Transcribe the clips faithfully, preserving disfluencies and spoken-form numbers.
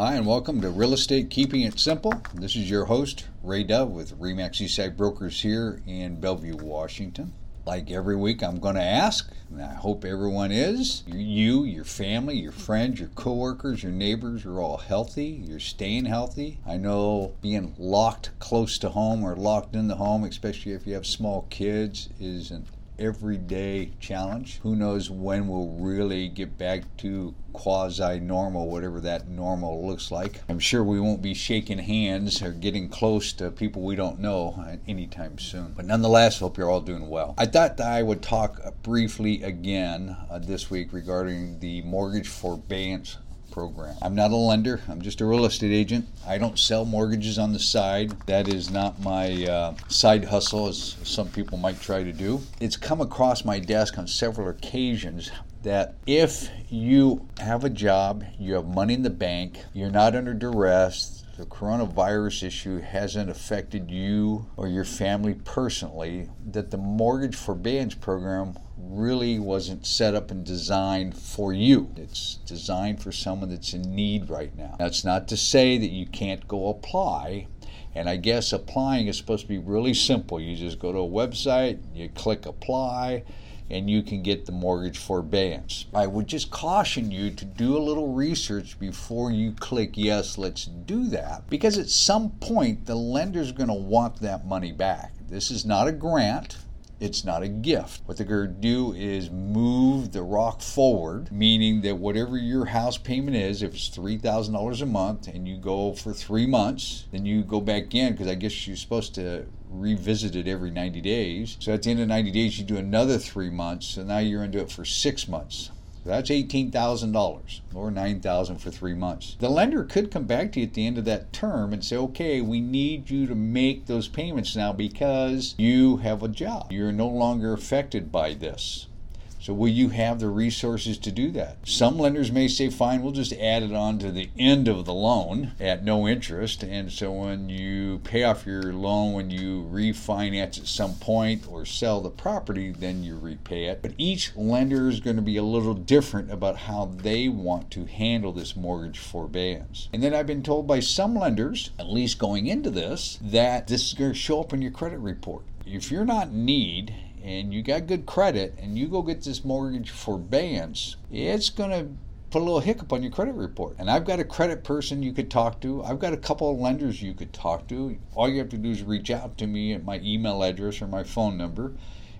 Hi, and welcome to Real Estate Keeping It Simple. This is your host, Ray Dove, with REMAX Eastside Brokers here in Bellevue, Washington. Like every week, I'm going to ask, and I hope everyone is, you, your family, your friends, your coworkers, your neighbors are all healthy. You're staying healthy. I know being locked close to home or locked in the home, especially if you have small kids, is an everyday challenge. Who knows when we'll really get back to quasi-normal, whatever that normal looks like. I'm sure we won't be shaking hands or getting close to people we don't know anytime soon. But nonetheless, hope you're all doing well. I thought that I would talk briefly again uh, this week regarding the mortgage forbearance program. I'm not a lender. I'm just a real estate agent. I don't sell mortgages on the side. That is not my uh, side hustle, as some people might try to do. It's come across my desk on several occasions that if you have a job, you have money in the bank, you're not under duress, the coronavirus issue hasn't affected you or your family personally, that the mortgage forbearance program really wasn't set up and designed for you. It's designed for someone that's in need right now. That's not to say that you can't go apply. And I guess applying is supposed to be really simple. You just go to a website, you click apply, and you can get the mortgage forbearance. I would just caution you to do a little research before you click yes, let's do that, because at some point the lender's going to want that money back. This is not a grant. It's not a gift. What they're going to do is move the rock forward, meaning that whatever your house payment is, if it's three thousand dollars a month and you go for three months, then you go back in, because I guess you're supposed to revisit it every ninety days. So at the end of ninety days, you do another three months, so now you're into it for six months. So that's eighteen thousand dollars or nine thousand dollars for three months. The lender could come back to you at the end of that term and say, okay, we need you to make those payments now because you have a job. You're no longer affected by this. So will you have the resources to do that? Some lenders may say, fine, we'll just add it on to the end of the loan at no interest. And so when you pay off your loan, when you refinance at some point or sell the property, then you repay it. But each lender is going to be a little different about how they want to handle this mortgage forbearance. And then I've been told by some lenders, at least going into this, that this is going to show up in your credit report. If you're not in need and you got good credit and you go get this mortgage forbearance, it's going to put a little hiccup on your credit report. And I've got a credit person you could talk to. I've got a couple of lenders you could talk to. All you have to do is reach out to me at my email address or my phone number,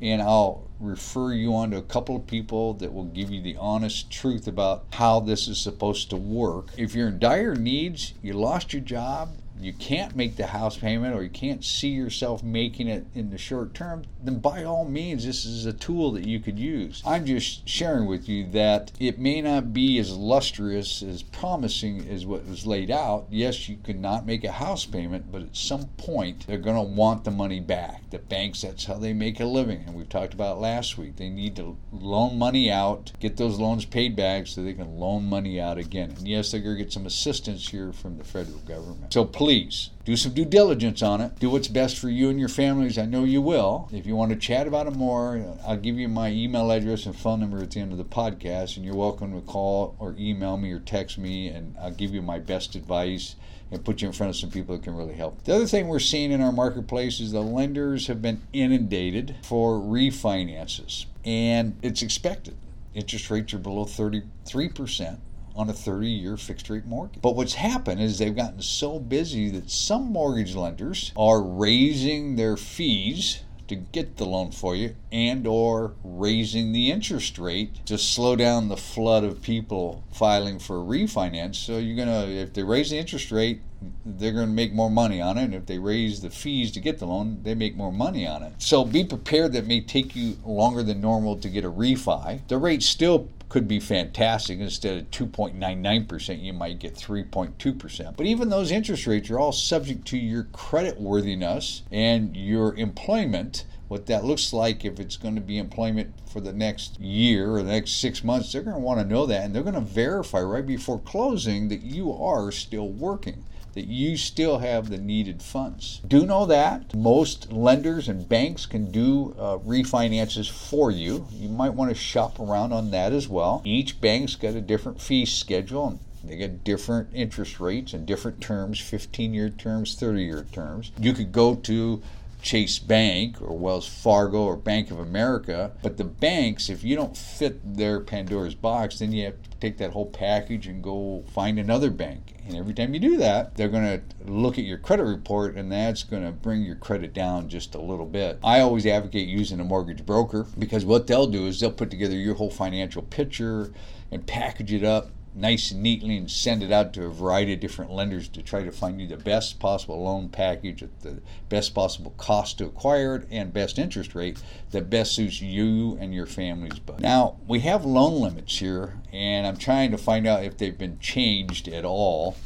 and I'll refer you on to a couple of people that will give you the honest truth about how this is supposed to work. If you're in dire needs, you lost your job, you can't make the house payment, or you can't see yourself making it in the short term, then by all means, this is a tool that you could use. I'm just sharing with you that it may not be as lustrous, as promising as what was laid out. Yes, you could not make a house payment, but at some point, they're going to want the money back. The banks, that's how they make a living, and we've talked about last week. They need to loan money out, get those loans paid back so they can loan money out again. And yes, they're going to get some assistance here from the federal government. So please, Please do some due diligence on it. Do what's best for you and your families. I know you will. If you want to chat about it more, I'll give you my email address and phone number at the end of the podcast, and you're welcome to call or email me or text me, and I'll give you my best advice and put you in front of some people that can really help. The other thing we're seeing in our marketplace is the lenders have been inundated for refinances, and it's expected. Interest rates are below thirty-three percent. On a thirty-year fixed-rate mortgage. But what's happened is they've gotten so busy that some mortgage lenders are raising their fees to get the loan for you, and or raising the interest rate to slow down the flood of people filing for refinance. So you're gonna, if they raise the interest rate, they're going to make more money on it. And if they raise the fees to get the loan, they make more money on it. So be prepared that it may take you longer than normal to get a refi. The rate still could be fantastic. Instead of two point nine nine percent, you might get three point two percent. But even those interest rates are all subject to your credit worthiness and your employment. What that looks like, if it's going to be employment for the next year or the next six months, they're going to want to know that, and they're going to verify right before closing that you are still working, that you still have the needed funds. Do know that most lenders and banks can do uh, refinances for you. You might want to shop around on that as well. Each bank's got a different fee schedule, and They got different interest rates and different terms, fifteen-year terms, thirty-year terms. You could go to Chase Bank or Wells Fargo or Bank of America, but the banks, if you don't fit their Pandora's box, then you have to take that whole package and go find another bank. And every time you do that, they're going to look at your credit report, and that's going to bring your credit down just a little bit. I always advocate using a mortgage broker, because what they'll do is they'll put together your whole financial picture and package it up nice and neatly and send it out to a variety of different lenders to try to find you the best possible loan package at the best possible cost to acquire it and best interest rate that best suits you and your family's budget. Now, we have loan limits here, and I'm trying to find out if they've been changed at all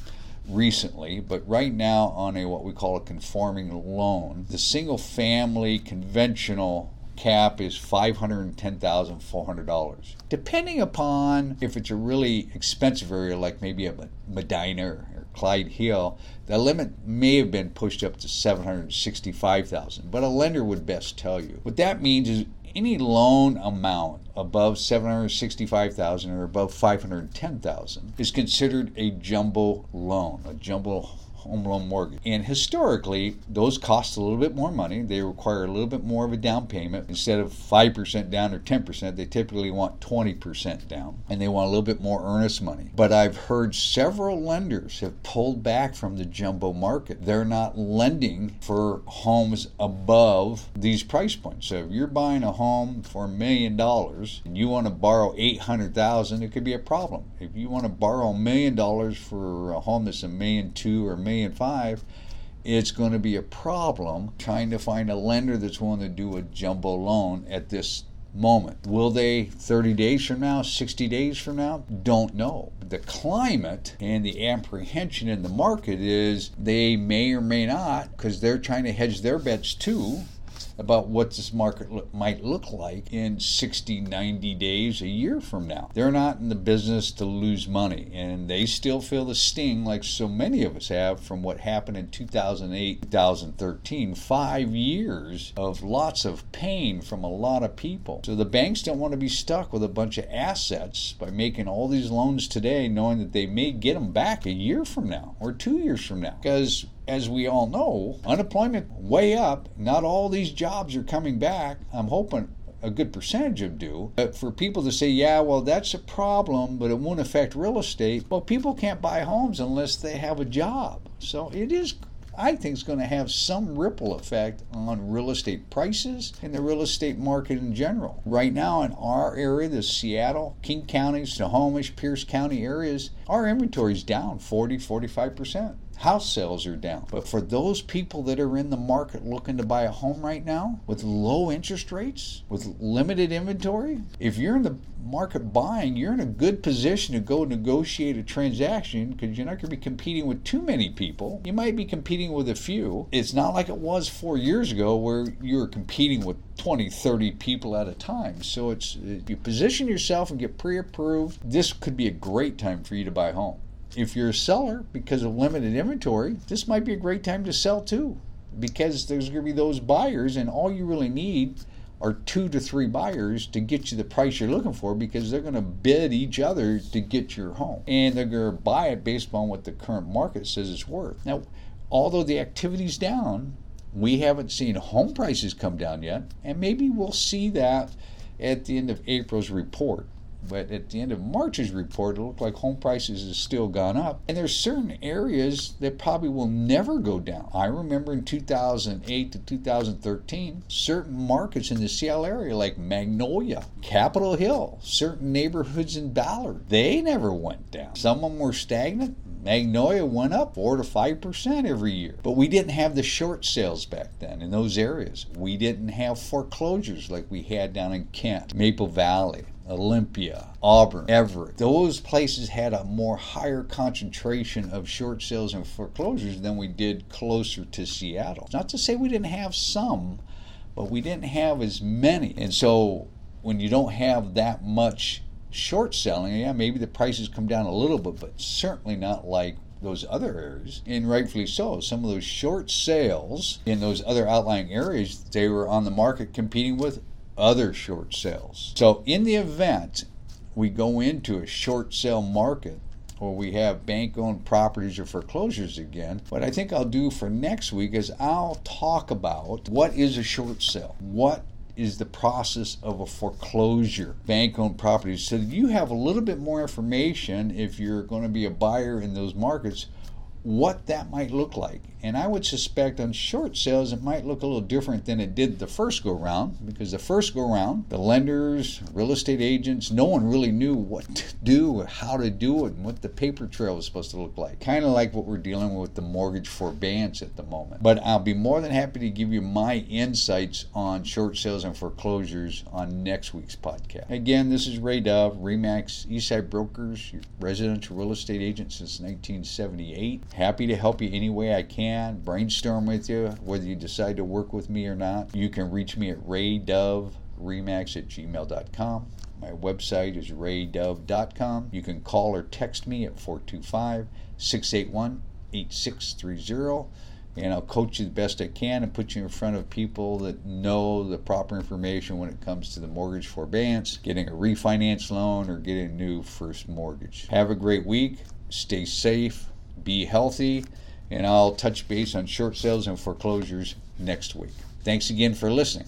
recently, but right now on a what we call a conforming loan, the single family conventional cap is five hundred ten thousand four hundred dollars. Depending upon if it's a really expensive area, like maybe a Medina or Clyde Hill, the limit may have been pushed up to seven hundred sixty-five thousand dollars, but a lender would best tell you. What that means is any loan amount above seven hundred sixty-five thousand dollars or above five hundred ten thousand dollars is considered a jumbo loan, a jumbo home loan mortgage. And historically, those cost a little bit more money. They require a little bit more of a down payment. Instead of five percent down or ten percent, they typically want twenty percent down, and they want a little bit more earnest money. But I've heard several lenders have pulled back from the jumbo market. They're not lending for homes above these price points. So if you're buying a home for a million dollars and you want to borrow eight hundred thousand dollars, it could be a problem. If you want to borrow a million dollars for a home that's a million two or a million and five, it's going to be a problem trying to find a lender that's willing to do a jumbo loan at this moment. Will they thirty days from now, sixty days from now? Don't know. The climate and the apprehension in the market is they may or may not, because they're trying to hedge their bets too about what this market look, might look like in sixty, ninety days, a year from now. They're not in the business to lose money, and they still feel the sting like so many of us have from what happened in two thousand eight, two thousand thirteen, five years of lots of pain from a lot of people. So the banks don't want to be stuck with a bunch of assets by making all these loans today, knowing that they may get them back a year from now or two years from now, because as we all know, unemployment way up. Not all these jobs are coming back. I'm hoping a good percentage of do. But for people to say, yeah, well, that's a problem, but it won't affect real estate. Well, people can't buy homes unless they have a job. So it is, I think, it's going to have some ripple effect on real estate prices and the real estate market in general. Right now in our area, the Seattle, King County, Snohomish, Pierce County areas, our inventory is down forty, forty-five percent. House sales are down. But for those people that are in the market looking to buy a home right now with low interest rates, with limited inventory, if you're in the market buying, you're in a good position to go negotiate a transaction, because you're not going to be competing with too many people. You might be competing with a few. It's not like it was four years ago where you were competing with twenty, thirty people at a time. So it's you position yourself and get pre-approved. This could be a great time for you to buy a home. If you're a seller because of limited inventory, this might be a great time to sell too, because there's going to be those buyers, and all you really need are two to three buyers to get you the price you're looking for, because they're going to bid each other to get your home, and they're going to buy it based on what the current market says it's worth. Now, although the activity's down, we haven't seen home prices come down yet, and maybe we'll see that at the end of April's report. But at the end of March's report, it looked like home prices have still gone up. And there's certain areas that probably will never go down. I remember in two thousand eight to two thousand thirteen, certain markets in the Seattle area like Magnolia, Capitol Hill, certain neighborhoods in Ballard, they never went down. Some of them were stagnant. Magnolia went up four to five percent every year. But we didn't have the short sales back then in those areas. We didn't have foreclosures like we had down in Kent, Maple Valley, Olympia, Auburn, Everett. Those places had a more higher concentration of short sales and foreclosures than we did closer to Seattle. It's not to say we didn't have some, but we didn't have as many. And so when you don't have that much short selling, yeah, maybe the prices come down a little bit, but certainly not like those other areas, and rightfully so. Some of those short sales in those other outlying areas, they were on the market competing with other short sales. So in the event we go into a short sale market, or we have bank-owned properties or foreclosures again. What I think I'll do for next week is I'll talk about what is a short sale, what is the process of a foreclosure, bank-owned properties, so that you have a little bit more information if you're going to be a buyer in those markets, what that might look like. And I would suspect on short sales it might look a little different than it did the first go round, because the first go round the lenders, real estate agents, no one really knew what to do, how to do it, and what the paper trail was supposed to look like, kind of like what we're dealing with the mortgage forbearance at the moment. But I'll be more than happy to give you my insights on short sales and foreclosures on next week's podcast. Again, this is Ray Dove, REMAX Eastside Brokers, your residential real estate agent since nineteen seventy-eight. Happy to help you any way I can, brainstorm with you, whether you decide to work with me or not. You can reach me at ray dove remax at gmail dot com. My website is ray dove dot com. You can call or text me at four two five, six eight one, eight six three zero, and I'll coach you the best I can and put you in front of people that know the proper information when it comes to the mortgage forbearance, getting a refinance loan, or getting a new first mortgage. Have a great week. Stay safe. Be healthy, and I'll touch base on short sales and foreclosures next week. Thanks again for listening.